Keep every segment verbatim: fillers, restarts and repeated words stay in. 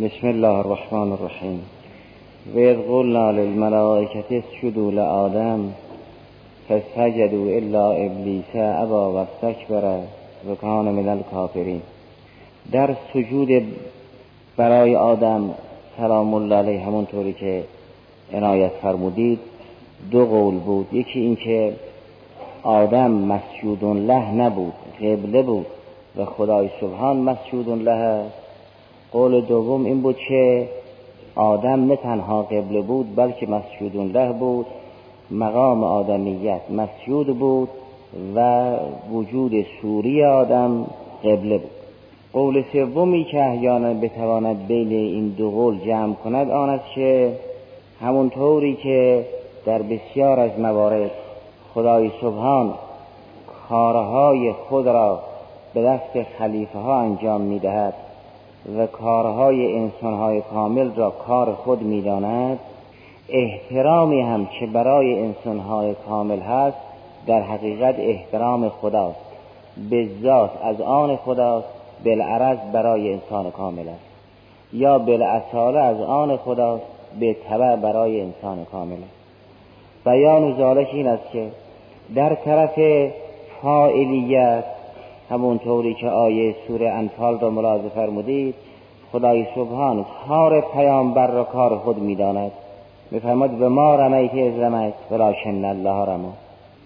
بسم الله الرحمن الرحیم و اذ قلنا للملائکة اسجدوا لآدم فسجدوا الا ابلیس ابا واستكبر و کان من الکافرین. در سجود برای آدم سلام الله علیه همونطوری که عنایت فرمودید دو قول بود. یکی این که آدم مسجودون له نبود، قبله بود و خدای سبحان مسجودون له. قول دوم این بود که آدم نه تنها قبله بود بلکه مسجودون له بود، مقام آدمیت مسجود بود و وجود سوری آدم قبله بود. قول سومی که احیانا بتواند بین این دو قول جمع کند آن است که همونطوری که در بسیار از موارد خدای سبحان کارهای خود را به دست خلیفه ها انجام می دهد و کارهای انسانهای کامل را کار خود می داند، احترامی هم که برای انسانهای کامل هست در حقیقت احترام خداست، به ذات از آن خداست، بالعرض برای انسان کامل است، یا بالاصاله از آن خداست به تبع برای انسان کامل است. بیان ذالک این است که در طرف فاعلیت همونطوری که آیه سوره انفال را ملاحظه فرمودید خدای سبحان کار پیامبر را کار خود می‌داند. می‌فرماید به ما رمیت اذ رمیت ولکن الله رمی.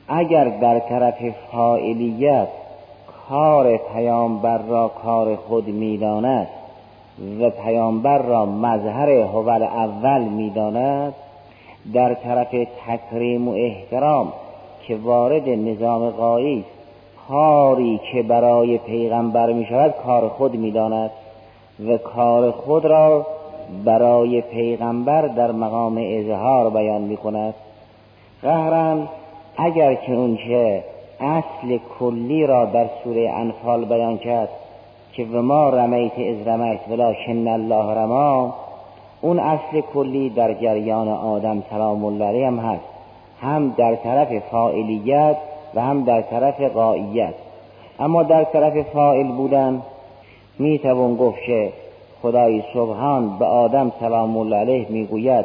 اگر در طرف فاعلیت کار پیامبر را کار خود می‌داند و پیامبر را مظهر هو الاول می‌داند، در طرف تکریم و احترام که وارد نظام غایی کاری که برای پیغمبر می شود کار خود می داند و کار خود را برای پیغمبر در مقام اظهار بیان می کند. قهرن اگر که اون که اصل کلی را در سوره انفال بیان کرد که و ما رمیت از رمیت ولکن الله رما، اون اصل کلی در جریان آدم سلام الله علیه هم هست، هم در طرف فاعلیت و هم در طرف غاییت. اما در طرف فاعل بودن می توان گفت که خدای سبحان به آدم سلام الله علیه می گوید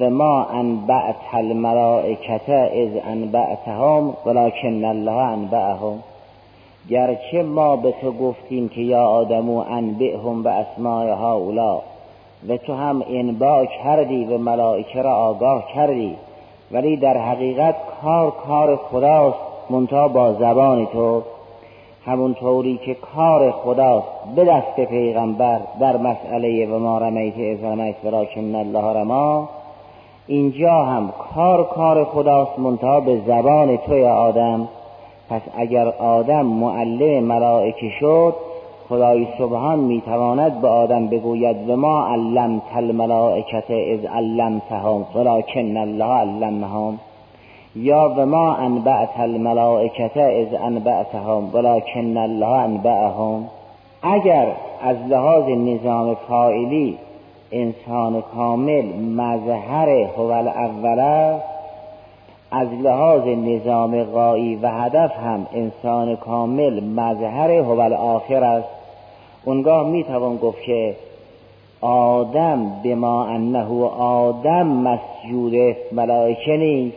و ما انبعت الملائکة از انبعتهم ولکن الله انبعهم. گرچه ما به تو گفتیم که یا آدم و انبعهم به اسماء هؤلاء و تو هم انباع کردی و ملائکه را آگاه کردی، ولی در حقیقت کار کار خداست منتها با زبان تو. همونطوری که کار خداست به دست پیغمبر در مسئله و ما رمیت اذ رمیت ولکن الله رما، اینجا هم کار کار خداست منتها به زبان توی آدم. پس اگر آدم معلم ملائکه شد خدای سبحان میتواند به آدم بگوید و ما علمت الملائکة اذ علمتهم ولکن الله علمهم، یا و ما انبعت الملائکة اذ انبعتهم ولکن الله انبعهم. اگر از لحاظ نظام فاعلی انسان کامل مظهر هو الاول است، از لحاظ نظام غایی و هدف هم انسان کامل مظهر هو الاخر است. اونگاه میتوان گفت که آدم بما انه آدم مسجود ملائکه نیست،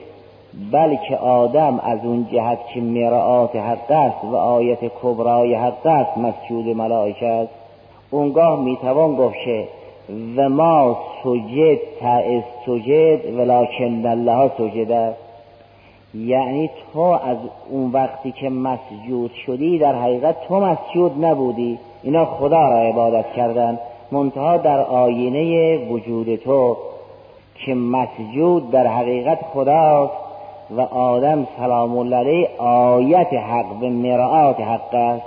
بلکه آدم از اون جهت که مرآت حق است و آیت کبرای حق است مسجود ملائکه است. اونگاه میتوان گفت که و ما سجد تا از سجد ولکن الله سجد است. یعنی تو از اون وقتی که مسجود شدی در حقیقت تو مسجود نبودی، اینا خدا را عبادت کردن منتها در آینه وجود تو، که مسجود در حقیقت خداست و آدم سلام الله علیه آیت حق و مرآت حق است.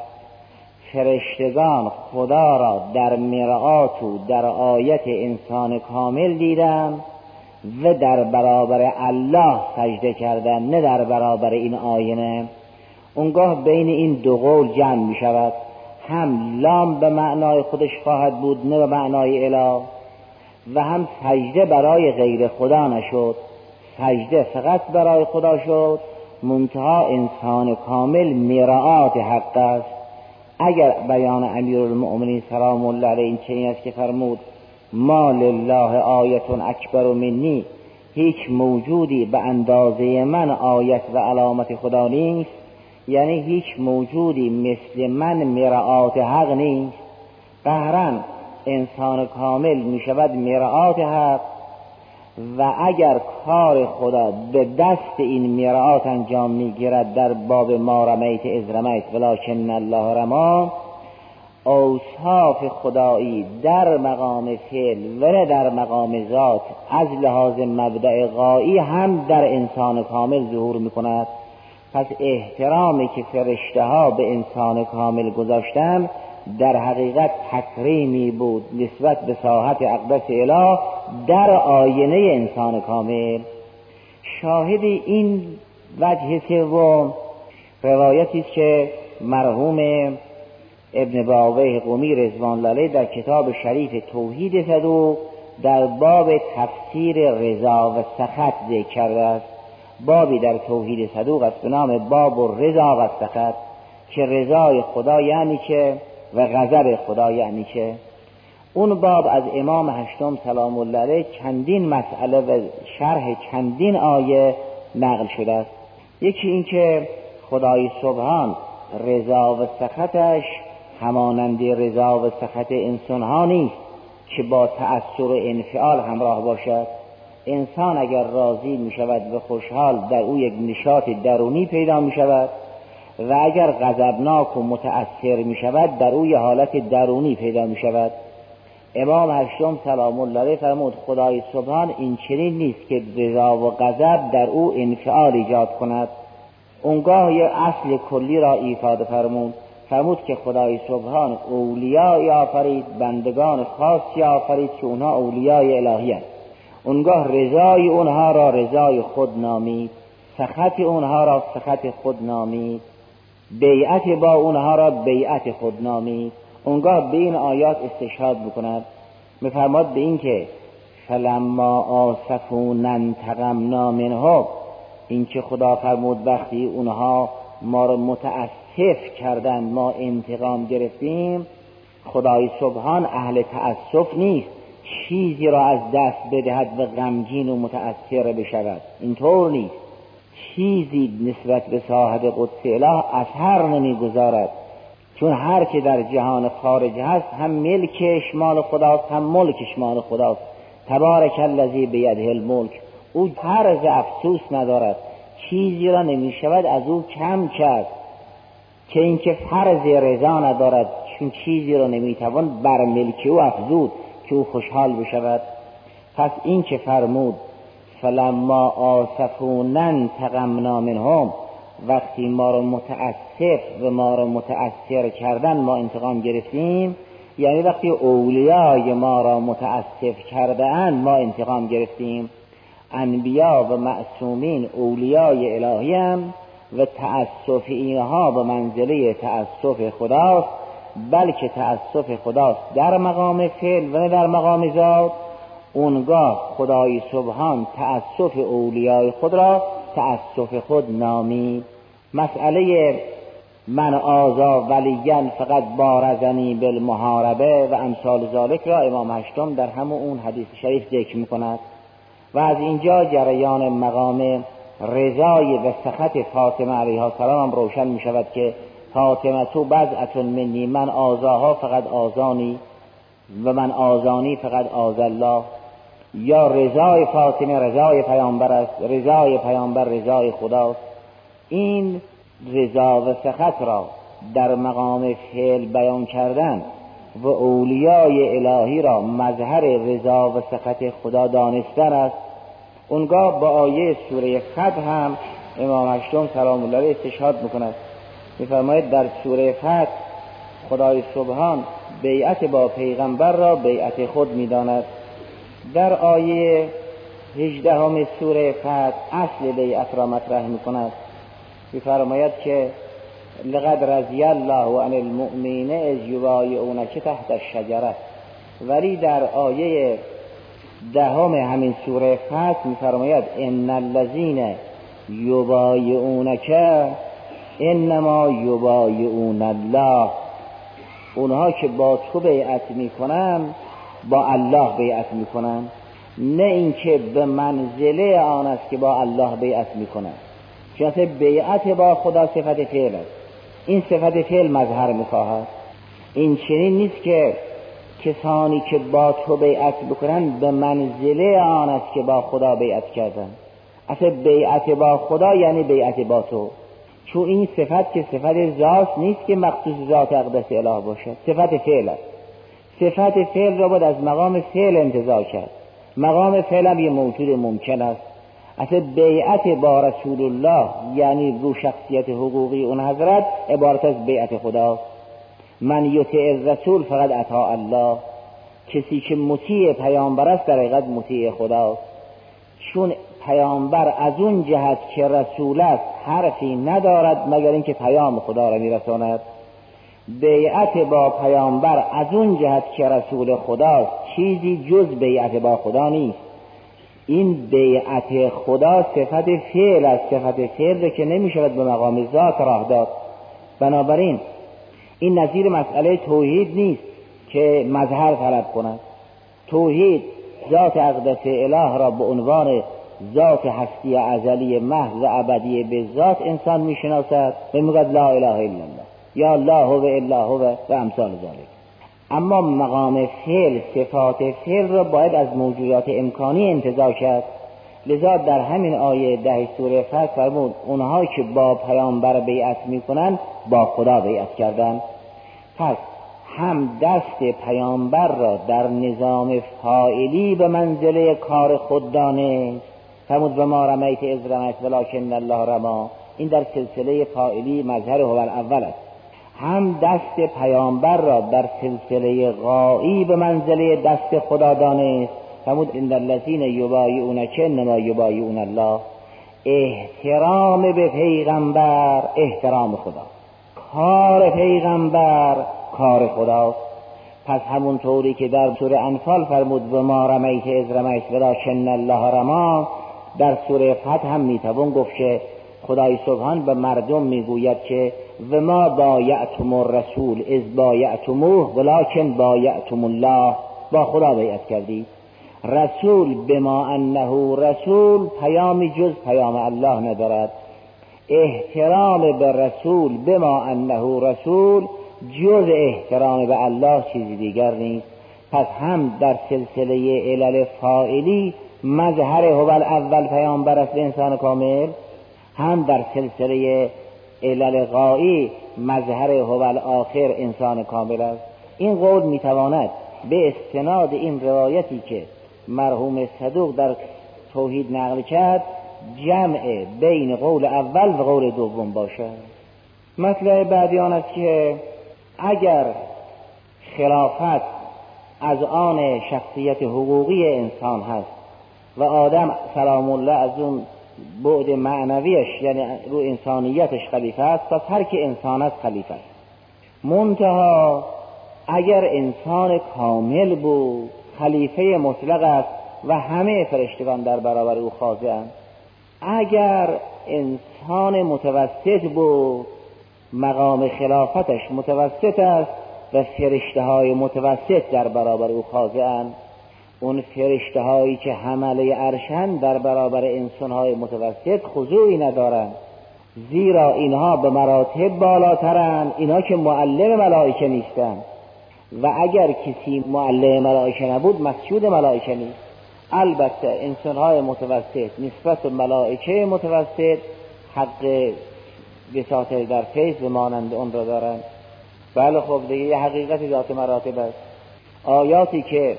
فرشتگان خدا را در مرآت و در آیت انسان کامل دیدم و در برابر الله سجده کردن، نه در برابر این آینه. اونگاه بین این دو قول جمع می شود، هم لام به معنای خودش خواهد بود نه به معنای اله، و هم سجده برای غیر خدا نشد، سجده فقط برای خدا شد منتها انسان کامل مرآت حق است. اگر بیان امیرالمؤمنین سلام الله علیه این چنین است که فرمود ما لله آیتون اکبر و منی، هیچ موجودی به اندازه من آیت و علامت خدا نیست، یعنی هیچ موجودی مثل من مرآت حق نیست. قهراً انسان کامل می شود مرآت حق، و اگر کار خدا به دست این مرآت انجام می گیرد در باب ما رمیت از رمیت ولکن الله رما، اوصاف خدایی در مقام فعل و در مقام ذات از لحاظ مبدأ غایی هم در انسان کامل ظهور می کند. پس احترامی که فرشته ها به انسان کامل گذاشتند در حقیقت تکریمی بود نسبت به ساحت اقدس اله در آینه انسان کامل. شاهد این وجه سوم روایتی است که مرحوم ابن باویه قمی رضوان الله علیه در کتاب شریف توحید صدوق در باب تفسیر رضا و سخط ذکر کرده است. بابی در توحید صدوق است به نام باب و رضا و سخط، که رضای خدا یعنی چه و غضب خدا یعنی چه. اون باب از امام هشتم سلام الله علیه چندین مسئله و شرح چندین آیه نقل شده است. یکی این که خدای سبحان رضا و سخطش همانند رضا و سخط انسان ها نیست که با تأثر و انفعال همراه باشد. انسان اگر راضی می شود و خوشحال، در او یک نشاط درونی پیدا می شود، و اگر غضبناک و متأثر می شود در او یه حالت درونی پیدا می شود. امام هشتم سلام الله علیه فرمود خدای سبحان این چنین نیست که رضا و غضب در او انفعال ایجاد کند. اونگاه یه اصل کلی را ایفاده فرمود، فرمود که خدای سبحان اولیای آفرید، بندگان خاصی آفرید که اونها اولیای الهی هست. اونگاه رضای اونها را رضای خود نامید، سخط اونها را سخط خود نامید، بیعت با اونها را بیعت خود نامید. اونگاه به این آیات استشهاد بکند، می‌فرماد به این که فلما آسفون انتقمنا منهم، این که خدا فرمود وقتی اونها ما را متأسف کردن ما انتقام گرفتیم. خدای سبحان اهل تأسف نیست چیزی را از دست بدهد و غمگین و متأثر بشود، اینطور نیست. چیزی نسبت به صاحب قدس اله اثر نمیگذارد، چون هر که در جهان خارج هست هم ملک شمال خداست هم ملک شمال خداست. تبارک الذی بیده الملک، او هرز افسوس ندارد، چیزی را نمیشود از او کم کرد، که اینکه فرض رضا ندارد، چون چیزی را نمیتوان بر ملک او افزود که او خوشحال بشود. پس این که فرمود فلما آسفون انتقمنا منهم، وقتی ما رو متأسف و ما رو متأثر کردن ما انتقام گرفتیم، یعنی وقتی اولیای ما را متأسف کردن ما انتقام گرفتیم. انبیا و معصومین اولیای الهی هم، و تأسف اینها به منزله تأسف خداست، بلکه تأسف خداست در مقام فعل و نه در مقام ذات. اونگاه خدای سبحان تأسف اولیای خود را تأسف خود نامی. مسئله من آزا ولیان فقط بارزنی بالمحاربه و امثال ذالک را امام هشتم در همون اون حدیث شریف ذکر میکند. و از اینجا جریان مقام رضای و سخط فاطمه علیها السلام روشن می شود که فاطمه تو بضعتون منی، من آزاها فقط آزانی و من آزانی فقط آزالله. یا رضای فاطمه رضای پیامبر است، رضای پیامبر رضای خداست. این رضا و سخط را در مقام فعل بیان کردن و اولیای الهی را مظهر رضا و سخط خدا دانستن است. اونگاه با آیه سوره فتح هم امام هشتم سلام الله علیه استشهاد میکند، میفرماید در سوره فتح خدای سبحان بیعت با پیغمبر را بیعت خود میداند. در آیه هجده هم سوره فتح اصل بیعت را مطرح میکند، میفرماید که لقد رضی الله عن المؤمنین اذ یبایعونک تحت الشجره. ولی در آیه دهم همین سوره فتح میفرماید ان الذین یبایعونک انما یبایعون الله، اونها که با تو بیعت میکنن با الله بیعت میکنند، نه اینکه به منزله آن است که با الله بیعت میکنند. چون بیعت با خدا صفت فعل است، این صفت فعل مظهر میخواهد. این چنین نیست که کسانی که با تو بیعت بکنند به منزله آن است که با خدا بیعت کردند. اصلا بیعت با خدا یعنی بیعت با تو، چون این صفت که صفت ذات نیست که مخصوص ذات اقدس اله باشد، صفت فعل است. صفت فعل را باید از مقام فعل انتزاع کرد. مقام فعل هم یه موجود ممکن است. اصلا بیعت با رسول الله یعنی رو شخصیت حقوقی اون حضرت عبارت از بیعت خدا. من یطیع الرسول فقد اطاع الله، کسی که مطیع پیامبر است در حقیقت مطیع خدا، چون پیامبر از اون جهت که رسول است حرفی ندارد مگر اینکه پیام خدا را میرساند. بیعت با پیامبر از اون جهت که رسول خداست چیزی جز بیعت با خدا نیست. این بیعت خدا صفت فعل است، صفت فعل که نمیشود به مقام ذات راه داد. بنابراین این نظیر مسئله توحید نیست که مظهر طلب کند. توحید ذات اقدس اله را به عنوان ذات هستی ازلی محض و ابدی به ذات انسان میشناسد و میگوید لا اله الا الله یا الله و الا هو و امثال ذلک. اما مقام فعل، صفات فعل را باید از موجودات امکانی انتزاع کرد. لذا در همین آیه ده سوره فتح فرمود اونها که با پیامبر بیعت میکنن با خدا بیعت کردن. پس هم دست پیامبر را در نظام فاعلی به منزله کار خود دانست، فرمود و ما رمیت اذ رمیت ولکن الله رما، این در سلسله فاعلی مظهر هو الاول است. هم دست پیامبر را در سلسله غایی به منزله دست خدا دانست، فرمود ان الذين يبايعونك انما يبايعون الله. احترام به پیغمبر احترام خدا، کار پیغمبر کار خدا. پس همون طوری که در سوره انفال فرمود و ما رمیت اذ رمیت ولکن الله رما، در سوره فتح هم میتوان گفت که خدای سبحان به مردم میگوید که و ما بایعتم الرسول اذ بایعتموه ولکن بایعتم الله، با خدا بیعت کردید. رسول بما انه رسول پیامی جز پیام الله ندارد. احترام به رسول بما انه رسول جز احترام به الله چیزی دیگر نیست. پس هم در سلسله علل فاعلی مظهر هو الاول پیامبر است، انسان کامل، هم در سلسله علل غایی مظهر هو الاخر، انسان کامل است. این قول میتواند به استناد این روایتی که مرحوم صدوق در توحید نقل کرد جمع بین قول اول و قول دوم باشد. مطلب بعدی آن است که اگر خلافت از آن شخصیت حقوقی انسان هست و آدم سلام الله از اون بعد معنویش یعنی رو انسانیتش خلیفه است، پس هر که انسان است خلیفه است. منتها اگر انسان کامل بود خلیفه مطلق است و همه فرشتگان در برابر او خاضع‌اند. اگر انسان متوسط بود مقام خلافتش متوسط است و فرشته های متوسط در برابر او خاضع‌اند. اون فرشته هایی که حمله عرشند در برابر انسان های متوسط خضوعی ندارند، زیرا اینها به مراتب بالاترند، اینها که معلم ملائکه نیستند. و اگر کسی معلم ملائکه نبود مسجود ملائکه نیست. البته انسان‌های متوسط نسبت به ملائکه متوسط حق وساطت در فیض و مانند اون را دارن. بله خب دیگه یه حقیقت ذات مراتب است. آیاتی که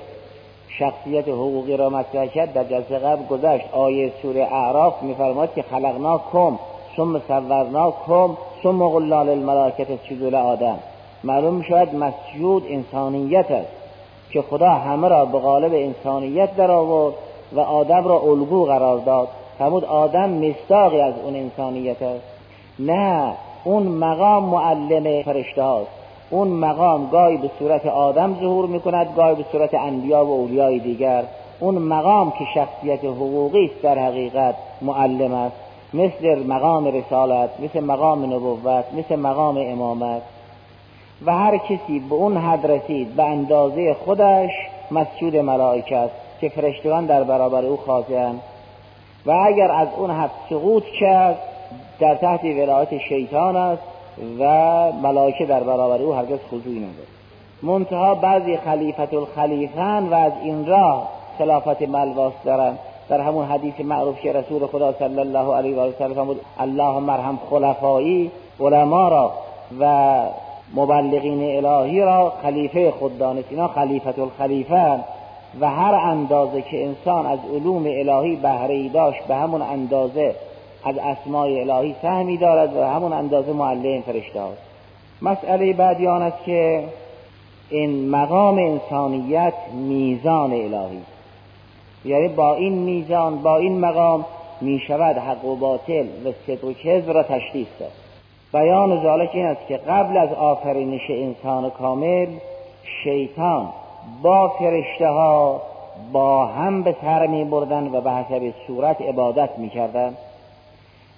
شخصیت حقوقی را مطرح کرد در جلسه قبل گذشت. آیه سوره اعراف می‌فرماید که خلقناکم ثم صورناکم ثم قلنا للملائکة اسجدوا لآدم. معلوم می‌شود مسجود انسانیت است که خدا همه را به قالب انسانیت در آورد و آدم را الگو قرار داد. فرمود آدم مصداقی از اون انسانیت است. نه، اون مقام معلم فرشته است. اون مقام گاهی به صورت آدم ظهور می‌کند، گاهی به صورت انبیا و اولیای دیگر. اون مقام که شخصیت حقوقی است در حقیقت معلم است، مثل مقام رسالت، مثل مقام نبوت، مثل مقام امامت. و هر کسی به اون حد رسید به اندازه خودش مسجود ملائکه است که فرشتگان در برابر او خاضع‌اند و اگر از اون حد سقوط کرد در تحت ولایت شیطان است و ملائکه در برابر او هرگز خضوعی ندارد. منتها بعضی خلیفت الخلیفان و از این راه خلافت ملواس دارند. در همون حدیث معروف که رسول خدا صلی الله علیه و سلم فرمود اللهم ارحم خلفایی، علما را و مبلغین الهی را خلیفه خود دانست. اینا خلیفت الخلیفان و هر اندازه که انسان از علوم الهی بهره‌ای داشت به همون اندازه از اسمای الهی سهمی دارد و همون اندازه معلم فرشته است. مسئله بعدی آن است که این مقام انسانیت میزان الهی، یعنی با این میزان با این مقام می شود حق و باطل و صدق و کذب را تشخیص داد. بیان ذالک این است که قبل از آفرینش انسان کامل شیطان با فرشته ها با هم به سر می بردن و به حسب صورت عبادت می کردن.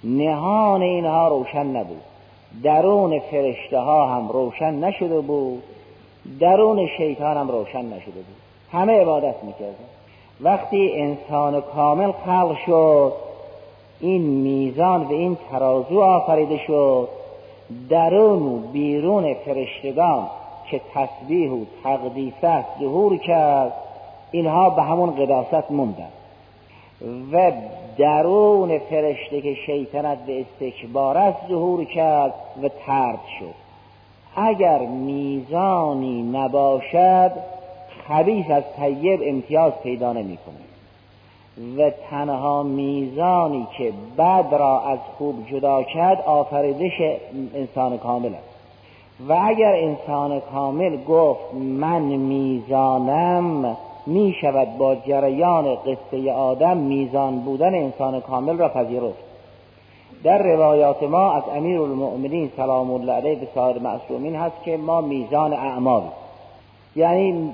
نهان اینها روشن نبود، درون فرشته ها هم روشن نشده بود، درون شیطان هم روشن نشده بود، همه عبادت می کردن. وقتی انسان کامل خلق شد این میزان و این ترازو آفریده شد، درون و بیرون فرشتگان که تسبیح و تقدیسه ظهور کرد اینها به همون قداست موندن و درون فرشته که شیطنت به استکبار ظهور کرد و طرد شد. اگر میزانی نباشد خبیث از طیب امتیاز پیدا نمی‌کنه و تنها میزانی که بد را از خوب جدا کرد آفریدش انسان کامل است. و اگر انسان کامل گفت من میزانم، می شود با جریان قصه آدم میزان بودن انسان کامل را پذیرفت. در روایات ما از امیرالمؤمنین سلام الله علیه به سایر معصومین هست که ما میزان اعمال، یعنی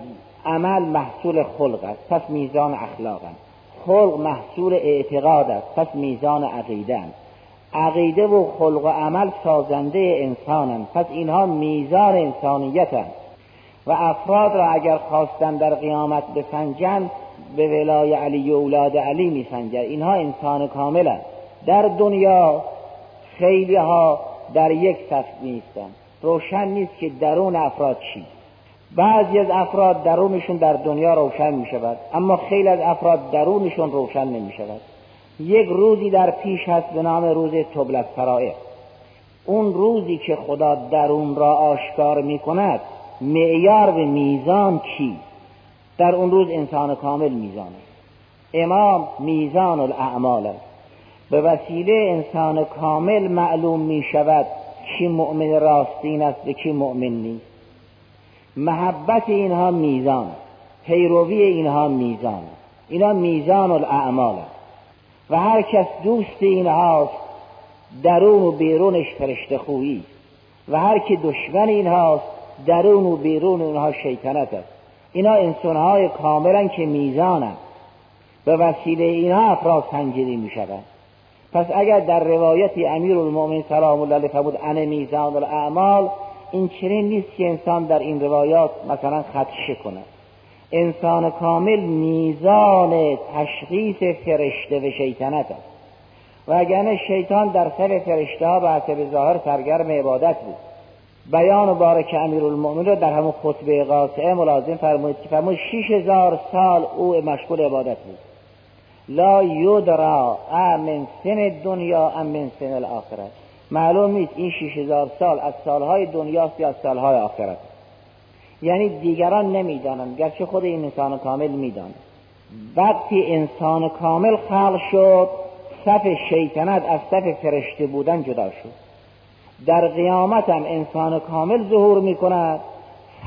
عمل محصول خلق است پس میزان اخلاق است، خلق محصول اعتقاد است پس میزان عقیده است، عقیده و خلق و عمل سازنده انسان است پس اینها میزان انسانیت است. و افراد را اگر خواستن در قیامت بسنجند به ولای علی و اولاد علی میسنجند، اینها انسان کامل است. در دنیا خیلی ها در یک صف نیستند، روشن نیست که درون افراد چیست. بعضی از افراد درونشون در دنیا روشن می شود اما خیلی از افراد درونشون روشن نمی شود. یک روزی در پیش هست به نام روز تبلت سرائر، اون روزی که خدا درون را آشکار می کند. معیار و میزان چی؟ در اون روز انسان کامل میزان است. امام میزان الاعمال است. به وسیله انسان کامل معلوم می شود کی مؤمن راستین است و کی مؤمن نیست. محبت اینها میزان، پیروی اینها میزان، اینا میزان الاعمال است. و هر کس دوست اینهاست درون و بیرونش فرشته خویی و هر کی دشمن اینهاست درون و بیرون اینها شیطنت است. اینا انسانهای کاملا که میزانند، به وسیله اینها افراد سنجیده می شود. پس اگر در روایت امیرالمؤمنین سلام الله علیه بود انا میزان الاعمال، این چنین نیست که انسان در این روایات مثلا خدشه کنه. انسان کامل میزان تشخیص فرشته و شیطنت است. وگرنه شیطان در سر فرشته ها به حسب ظاهر سرگرم عبادت بود. بیان و بارک امیرالمؤمنین رو در همون خطبه قاطعه ملازم فرمود که فرمود شیش هزار سال او مشغول عبادت بود. لا یدرا امن سن دنیا امن سن الاخره، معلوم نیست این شیش هزار سال از سالهای دنیاست یا از سالهای آخرت، یعنی دیگران نمیدانند گرچه خود این انسان کامل میداند. وقتی انسان کامل خلق شد صف شیطنت از صف فرشته بودن جدا شد. در قیامت هم انسان کامل ظهور میکند،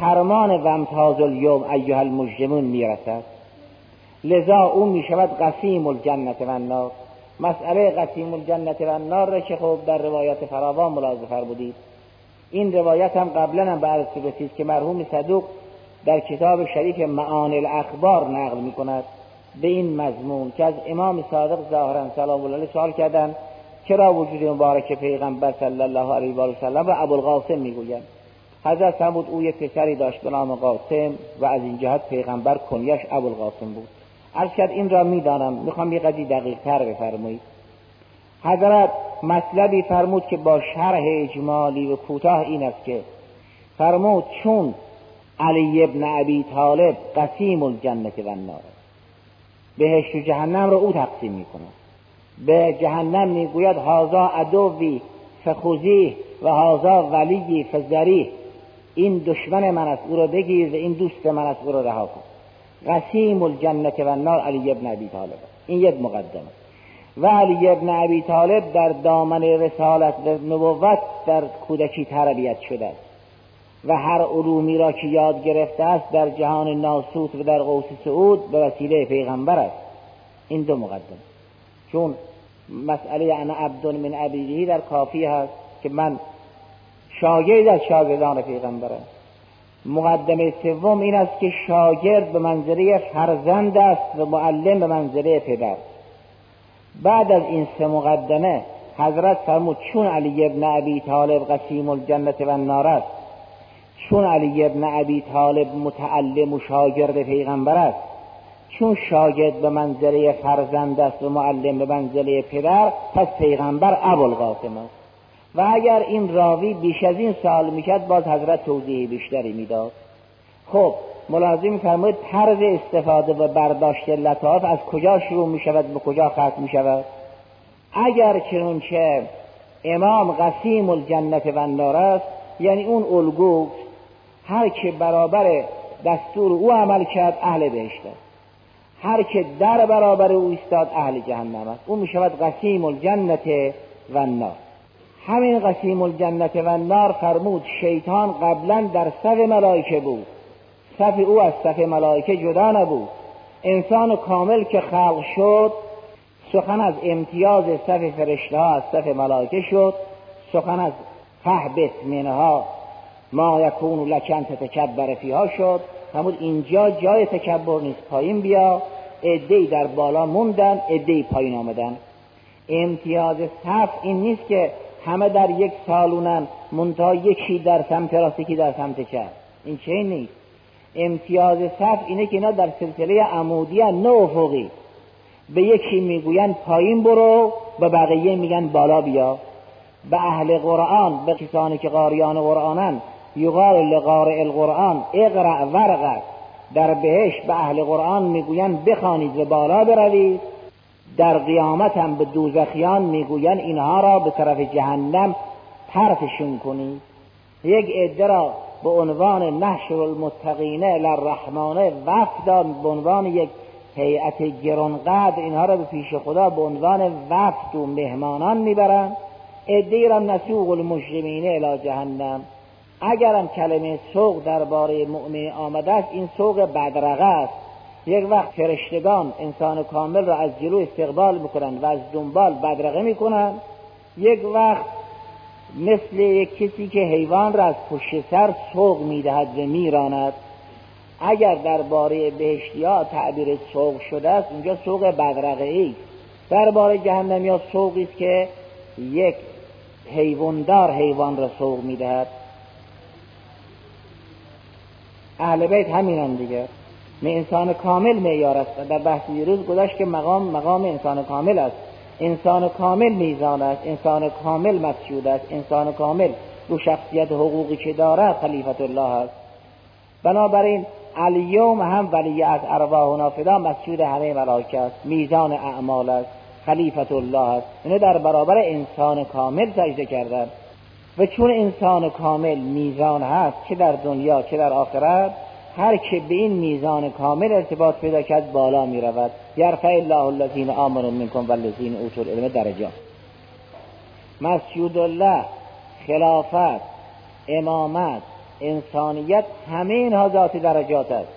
فرمان و امتاز الیوم ایها المجرمون میرسد. لذا او میشود قسیم الجنه و النار. مسئله قسیم الجنت و النار را که خب در روایت فراوان ملاحظه فرمودید. این روایت هم قبلا هم به عرض رسید که مرحوم صدوق در کتاب شریف معانی الاخبار نقل می کند به این مضمون که از امام صادق ظاهرا سلام الله علیه سوال کردند چرا وجود مبارک پیغمبر صلی الله علیه و سلم و ابوالقاسم میگویند حضرت هم بود. او یک پسری داشت به نام قاسم و از این جهت پیغمبر کنیش ابوالقاسم بود. عرض کرد این را میدانم، میخوام یه قضیه دقیق تر بفرمایید. حضرت مطلبی فرمود که با شرح اجمالی و کوتاه این است که فرمود چون علی ابن ابی طالب قسیم الجنه و النار، بهشت و جهنم را او تقسیم میکنه. به جهنم میگوید هازا عدوی فخوزی و هازا ولی فزری، این دشمن من است او را بگیر و این دوست من است او را رها کن. قسیم الجنه و النار علی ابن ابی طالب. این یک مقدمه. و علی ابن ابی طالب در دامن رسالت و نبوت در کودکی تربیت شده است و هر علومی را که یاد گرفته است در جهان ناسوت و در قوس سعود به وسیله پیغمبر است. این دو مقدمه. چون مسئله انا عبد من عبیدی در کافی هست که من شاگرد از شاگردان پیغمبرم. مقدمه سوم این است که شاگرد به منزله فرزند است و معلم به منزله پدر. بعد از این سه مقدمه حضرت فرمود چون علی ابن ابی طالب قسیم الجنه و النار است، چون علی ابن ابی طالب متعلم و شاگرد پیغمبر است، چون شاگرد به منزله فرزند است و معلم به منزله پدر، پس پیغمبر ابوالقاسم است. و اگر این راوی بیش از این سوال میکرد باز حضرت توضیح بیشتری میداد. خب ملاحظه می‌فرمایید طرز استفاده و برداشت لطائف از کجا شروع میشود به کجا ختم میشود. اگر چنون که امام قسیم الجنه و النار است، یعنی اون الگو هر که برابر دستور او عمل کرد اهل بهشت است، هر که در برابر او ایستاد اهل جهنم است. اون میشود قسیم الجنه و النار. همین قسیم الجنه و النار فرمود شیطان قبلا در صف ملائکه بود، صف او از صف ملائکه جدا نبود. انسان کامل که خلق شد سخن از امتیاز صف فرشته ها از صف ملائکه شد، سخن از فهبت منها ما یکون لک ان تتکبر فیها شد. فرمود اینجا جای تکبر نیست، پایین بیا. عده‌ای در بالا موندن، عده‌ای پایین آمدن. امتیاز صف این نیست که همه در یک سالونن منتها یکی در سمت راست یکی در سمت چپ، این چه نیست. امتیاز صف اینه که اینا در سلسله عمودی هستند نه افقی. به یکی میگوین پایین برو، به بقیه میگن بالا بیا. به اهل قرآن، به کسانی که قاریان قرآنن یقال لقارئ القرآن اقرأ ورقه، در بهشت به اهل قرآن میگوین بخوانید و بالا بروید. در قیامت هم به دوزخیان میگوین اینها را به طرف جهنم پرتشون کنید. یک عده را به عنوان نحشر المتقین للرحمانه وفدا، به عنوان یک هیئت گرانقدر اینها را به پیش خدا به عنوان وفد و مهمانان میبرند. عده‌ای را نسوق المجرمین الی جهنم. اگرم کلمه سوق درباره مؤمن آمده است، این سوق بدرقه است. یک وقت فرشتگان انسان کامل را از جلو استقبال میکنند و از دنبال بدرقه میکنند، یک وقت مثل یک کسی که حیوان را از پشت سر سوق میدهد و میراند. اگر درباره بهشتی ها تعبیر سوق شده است، اونجا سوق بدرقه ای. درباره جهنمی ها سوقی است که یک حیواندار حیوان را سوق میدهد. اهل بیت همینان دیگه. نه انسان کامل معیار است. در بحث دیروز گذشت که مقام مقام انسان کامل است. انسان کامل میزان است، انسان کامل مسجود است، انسان کامل رو شخصیت حقوقی که دارد خلیفت الله است. بنابراین الیوم هم ولی از ارواحنا فدا مسجود همه ملائکه است، میزان اعمال است، خلیفت الله است. اینه در برابر انسان کامل سجده کردن. و چون انسان کامل میزان هست چه در دنیا چه در آخرت، هر که به این میزان کامل ارتباط پیدا کرد بالا می رود. یرفع الله الذین آمنوا منکم والذین اوتوا العلم درجات. مسجود الله، خلافت، امامت، انسانیت، همه اینها ذات درجات است.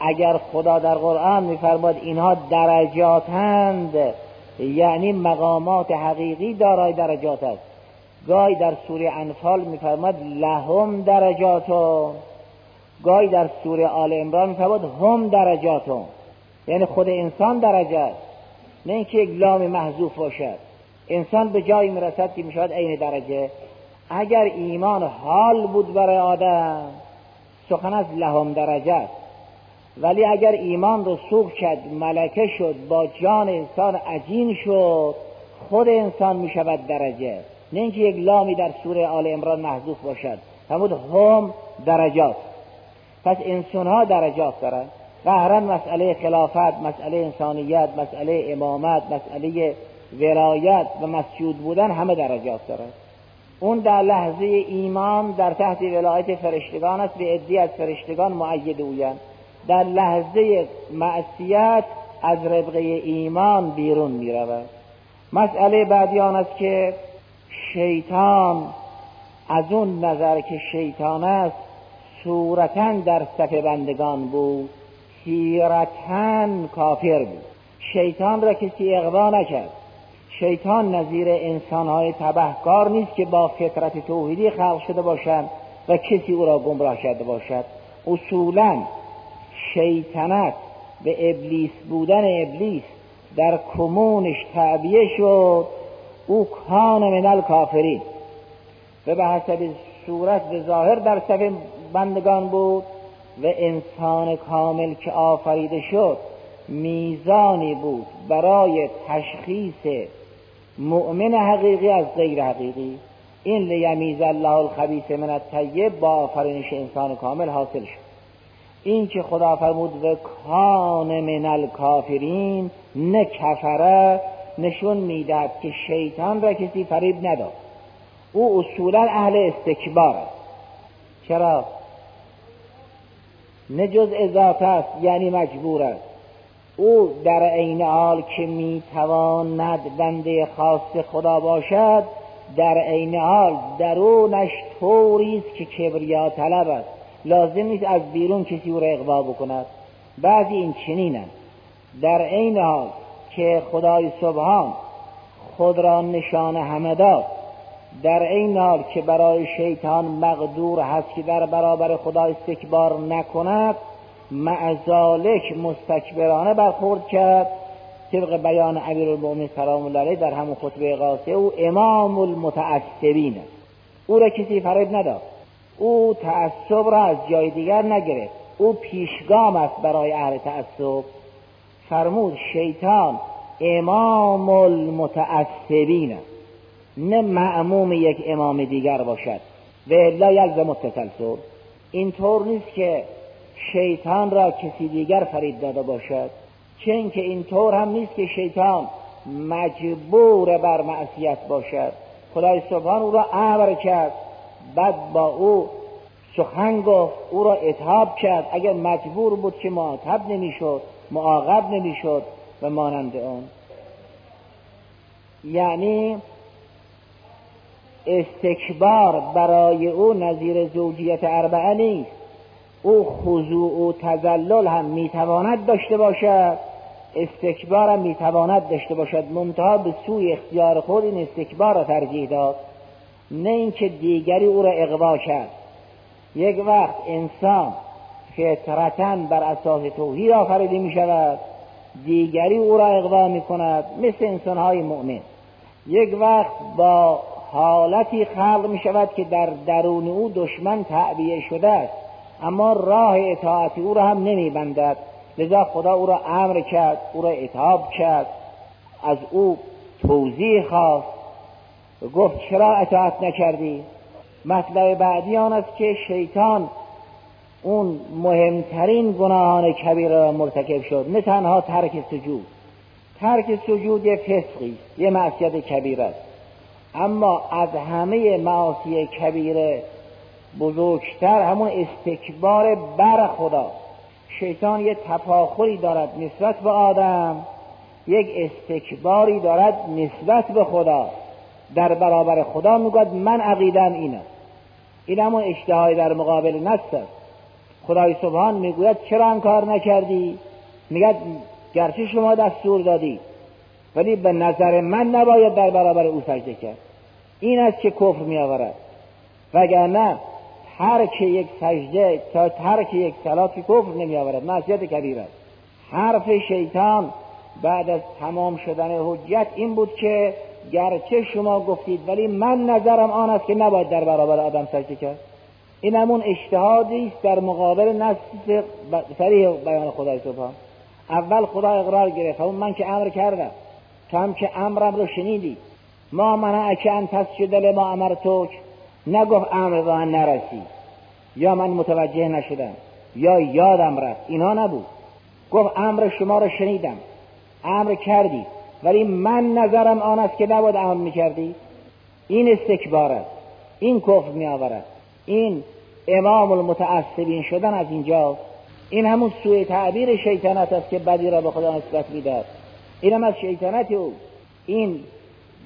اگر خدا در قرآن می فرماید اینها درجاتند، یعنی مقامات حقیقی دارای درجات است. گاهی در سوره انفال می فرماید لهم درجاتون، گاهی در سوره آل عمران می‌فرماید هم درجاتون، یعنی خود انسان درجه است، نه اینکه یک لام محذوف باشد. انسان به جایی میرسد که میشود عین درجه. اگر ایمان حال بود برای آدم سخن از لهم درجه است، ولی اگر ایمان رو سوق کرد، ملکه شد، با جان انسان عجین شد، خود انسان می شود درجه، نه اینکه یک لامی در سوره آل عمران محذوف باشد. همون هم درجات. پس انسان ها درجات دارند. قهرن مسئله خلافت، مسئله انسانیت، مسئله امامت، مسئله ولایت و مسجود بودن همه درجات دارند. اون در لحظه ایمان در تحت ولایت فرشتگان است، به عدی از فرشتگان مؤید اویند. در لحظه معصیت از ربقه ایمان بیرون می رود. مسئله بعدی آن است که شیطان از اون نظر که شیطان است صورتاً در صف بندگان بود، سیرتاً کافر بود. شیطان را کسی اغوا نکرد. شیطان نظیر انسانهای تبهکار نیست که با فطرت توحیدی خلق شده باشند و کسی او را گمراه کرده باشد. اصولاً شیطنت به ابلیس بودن ابلیس در کمونش تعبیه شد، او کان من الکافرین و به حسب صورت و ظاهر در صف بندگان بود و انسان کامل که آفریده شد میزانی بود برای تشخیص مؤمن حقیقی از غیر حقیقی. این لیمیز الله الخبیث من الطیب با آفرینش انسان کامل حاصل شد. این که خدا فرمود و کان من الکافرین، نه کفره، نشون میداد که شیطان را کسی فریب نداد. او اصولا اهل استکبار است. چرا؟ نه جزء ذات است، یعنی مجبور است. او در عین حال که میتواند بنده خاص خدا باشد، در عین حال درونش طوری است که کبریا طلب است. لازم نیست از بیرون کسی او را اغوا بکند. بعضی این چنینند، در عین حال که خدای سبحان خود را نشان همه داد، در این حال که برای شیطان مقدور هست که در برابر خدا استکبار نکند، معذالک مستکبرانه برخورد کرد. طبق بیان امیرالمؤمنین سلام الله علیه در همون خطبه قاصه، او امام المتعصبین، او را کسی فریب نداد، او تعصب را از جای دیگر نگرفت، او پیشگام است برای اهل تعصب. فرمود شیطان امام المتعصبین است، نه معموم یک امام دیگر باشد و الا یلزم التسلسل. این طور نیست که شیطان را کسی دیگر فریب داده باشد، چون که این طور هم نیست که شیطان مجبور بر معصیت باشد. خدای سبحان او را اعبر کرد، بعد با او سخن گفت، او را عتاب کرد. اگر مجبور بود که معاتب نمی شد، معاقب نمی شد و مانند اون. یعنی استکبار برای او نظیر زوجیت اربعه نیست. او خضوع و تذلل هم میتواند داشته باشد، استکبار هم میتواند داشته باشد، منتها به سوی اختیار خود این استکبار را ترجیح داد، نه اینکه دیگری او را اغوا کرد. یک وقت انسان فطرتاً بر اساس توحید آفریده می شود، دیگری او را اغوا می کند، مثل انسانهای مؤمن. یک وقت با حالتی خلق می شود که در درون او دشمن تعبیه شده است، اما راه اطاعت او را هم نمی بندد، لذا خدا او را امر کرد، او را عتاب کرد، از او توضیح خواست، گفت چرا اطاعت نکردی. مطلب بعدی آن است که شیطان اون مهمترین گناهان کبیره را مرتکب شد، نه تنها ترک سجود. ترک سجود یه فسقی، یه معصیت کبیره است، اما از همه معاصی کبیره بزرگتر همون استکبار بر خدا. شیطان یه تفاخری دارد نسبت به آدم، یک استکباری دارد نسبت به خدا. در برابر خدا میگوید من عقیدم این است، این همون اشتهای در مقابل نفس است. خدای سبحان میگوید چرا این کار نکردی؟ میگوید گرچه شما دستور دادی ولی به نظر من نباید در برابر او سجده کرد. این است که کفر می آورد، وگرنه ترک یک سجده تا ترک یک صلات کفر نمی آورد، معصیت کبیره است. حرف شیطان بعد از تمام شدن حجت این بود که گرچه شما گفتید ولی من نظرم آن است که نباید در برابر آدم سکته کرد. این همون اجتهادی است در مقابل نص صریح بیان خدای سبحان. اول خدا اقرار گرفت، اون من که امر کردم، تو هم که امرم رو شنیدی. ما منعک ان تسجد لما امرتک، نگفت امر به من نرسید یا من متوجه نشدم یا یادم رفت، اینا نبود. گفت امر شما رو شنیدم، امر کردی، ولی من نظرم آن است که نباید امر میکردی. این استکبار است، این کفر میآورد، این امام المتعصبین شدن از اینجا. این همون سوء تعبیر شیطنت است که بدی را به خدا نسبت میداد. این هم از شیطنت او. این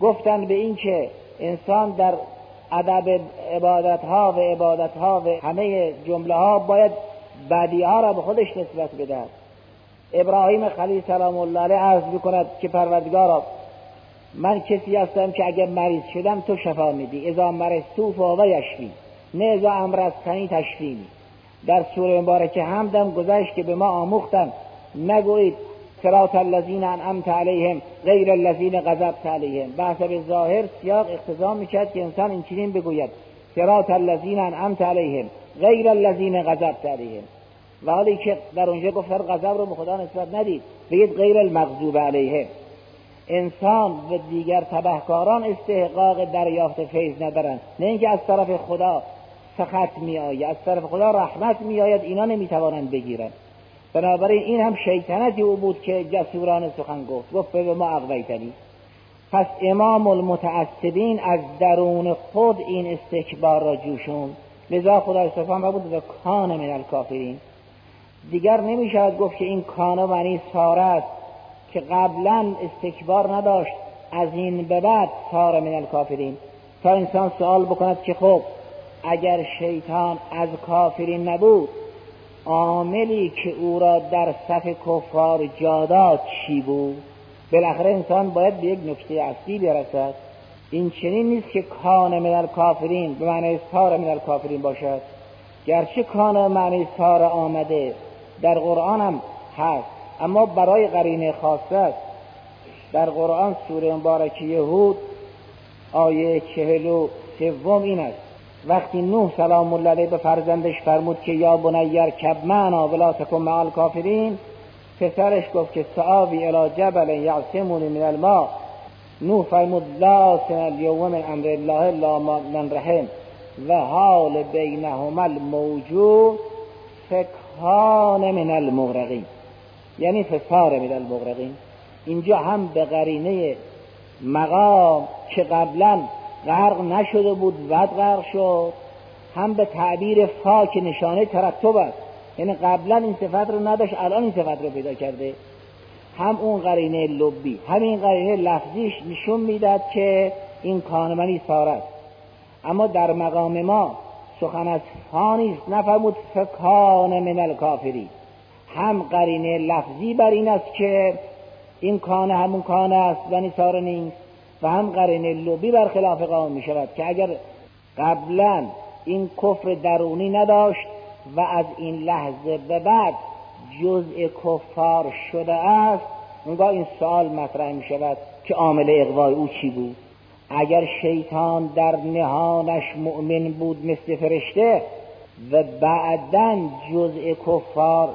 گفتن به این که انسان در ادب عبادت ها و عبادت ها و همه جمله ها باید بدی ها را به خودش نسبت بدهد. ابراهیم خلیل سلام الله علیه عرض میکند که پروردگارا، من کسی هستم که اگر مریض شدم تو شفا میدی. اذا مرضت فهو یشفین، نه اذا امرضتنی تشفینی. در سوره مبارکه همدم گذشت که به ما آموختند نگویید صراط الذین انعمت علیهم غیر الذین غضبت علیهم. به حسب ظاهر سیاق اقتضا میکرد که انسان اینچنین بگوید صراط الذین انعمت علیهم غیر الذین غضبت علیهم، و حالی که در اونجا گفت غضب رو به خدا نسبت ندید، بگید غیر المغضوب علیهم. انسان و دیگر تبهکاران استحقاق دریافت فیض ندارند، نه اینکه از طرف خدا سخط می آید، از طرف خدا رحمت می آید، اینا نمی توانند بگیرند. بنابراین این هم شیطنتی او بود که جسوران سخن گفت، گفت به ما اغویتنی. پس امام المتعصبین از درون خود این استکبار را جوشون، لذا خدای سبحان و بود و کان من الکافرین. دیگر نمی شود گفت که این کانا معنی ساره است که قبلا استکبار نداشت، از این به بعد ساره من الکافرین. تا انسان سوال بکند که خب اگر شیطان از کافرین نبود، عاملی که او را در صف کفار جا داد چی بود؟ بالاخره انسان باید به یک نکته اصلی برسد. این چنین نیست که کان من الکافرین به معنی ساره من الکافرین باشد. گرچه کان معنی ساره آمده در قرآن هم هست، اما برای قرینه خاصه است. در قرآن سوره مبارکه یهود آیه چهل و سوم این است، وقتی نوح سلام الله علیه به فرزندش فرمود که یا بنی ارکب معنا ولا تکن مع الکافرین، پسرش گفت که سآوی الی جبل یعصمنی من الماء. نوح فرمود لا عاصم الیوم من امر الله الا من رحم و حال بینهما الموج فکان من المغرقین، یعنی فسار من المغرقین. اینجا هم به قرینه مقام که قبلا غرق نشده بود بعد غرق شد، هم به تعبیر فا که نشانه ترتب است، یعنی قبلا این صفت رو نداشت الان این صفت رو پیدا کرده، هم اون قرینه لبی همین قرینه لفظیش نشون میداد که این کانمنی ساره است. اما در مقام ما سخن از فا نیست، نفرمود فکان من الکافری، هم قرینه لفظی بر این است که این کان همون کان است یعنی ساره نیست، و هم قرینه لبی برخلاف قوم می شود که اگر قبلا این کفر درونی نداشت و از این لحظه به بعد جزء کفار شده است، اونگاه این سوال مطرح می شود که عامل اغوای او چی بود. اگر شیطان در نهانش مؤمن بود مثل فرشته و بعدا جزء کفار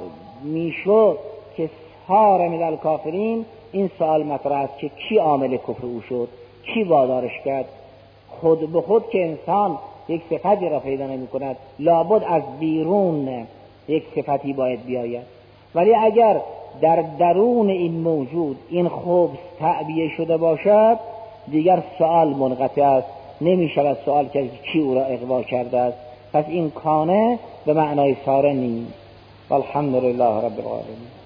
می شد که ساره من الکافرین، این سوال مطرح است که کی عامل کفر او شد، کی وادارش کرد. خود به خود که انسان یک صفتی را پیدا نمی کند، لابد از بیرون یک صفتی باید بیاید. ولی اگر در درون این موجود این خبث تعبیه شده باشد، دیگر سوال منقطع است، نمی شود سوال کرد که کی او را اغوا کرده است. پس این کانه به معنای ساره نیست. والحمد لله رب العالمین.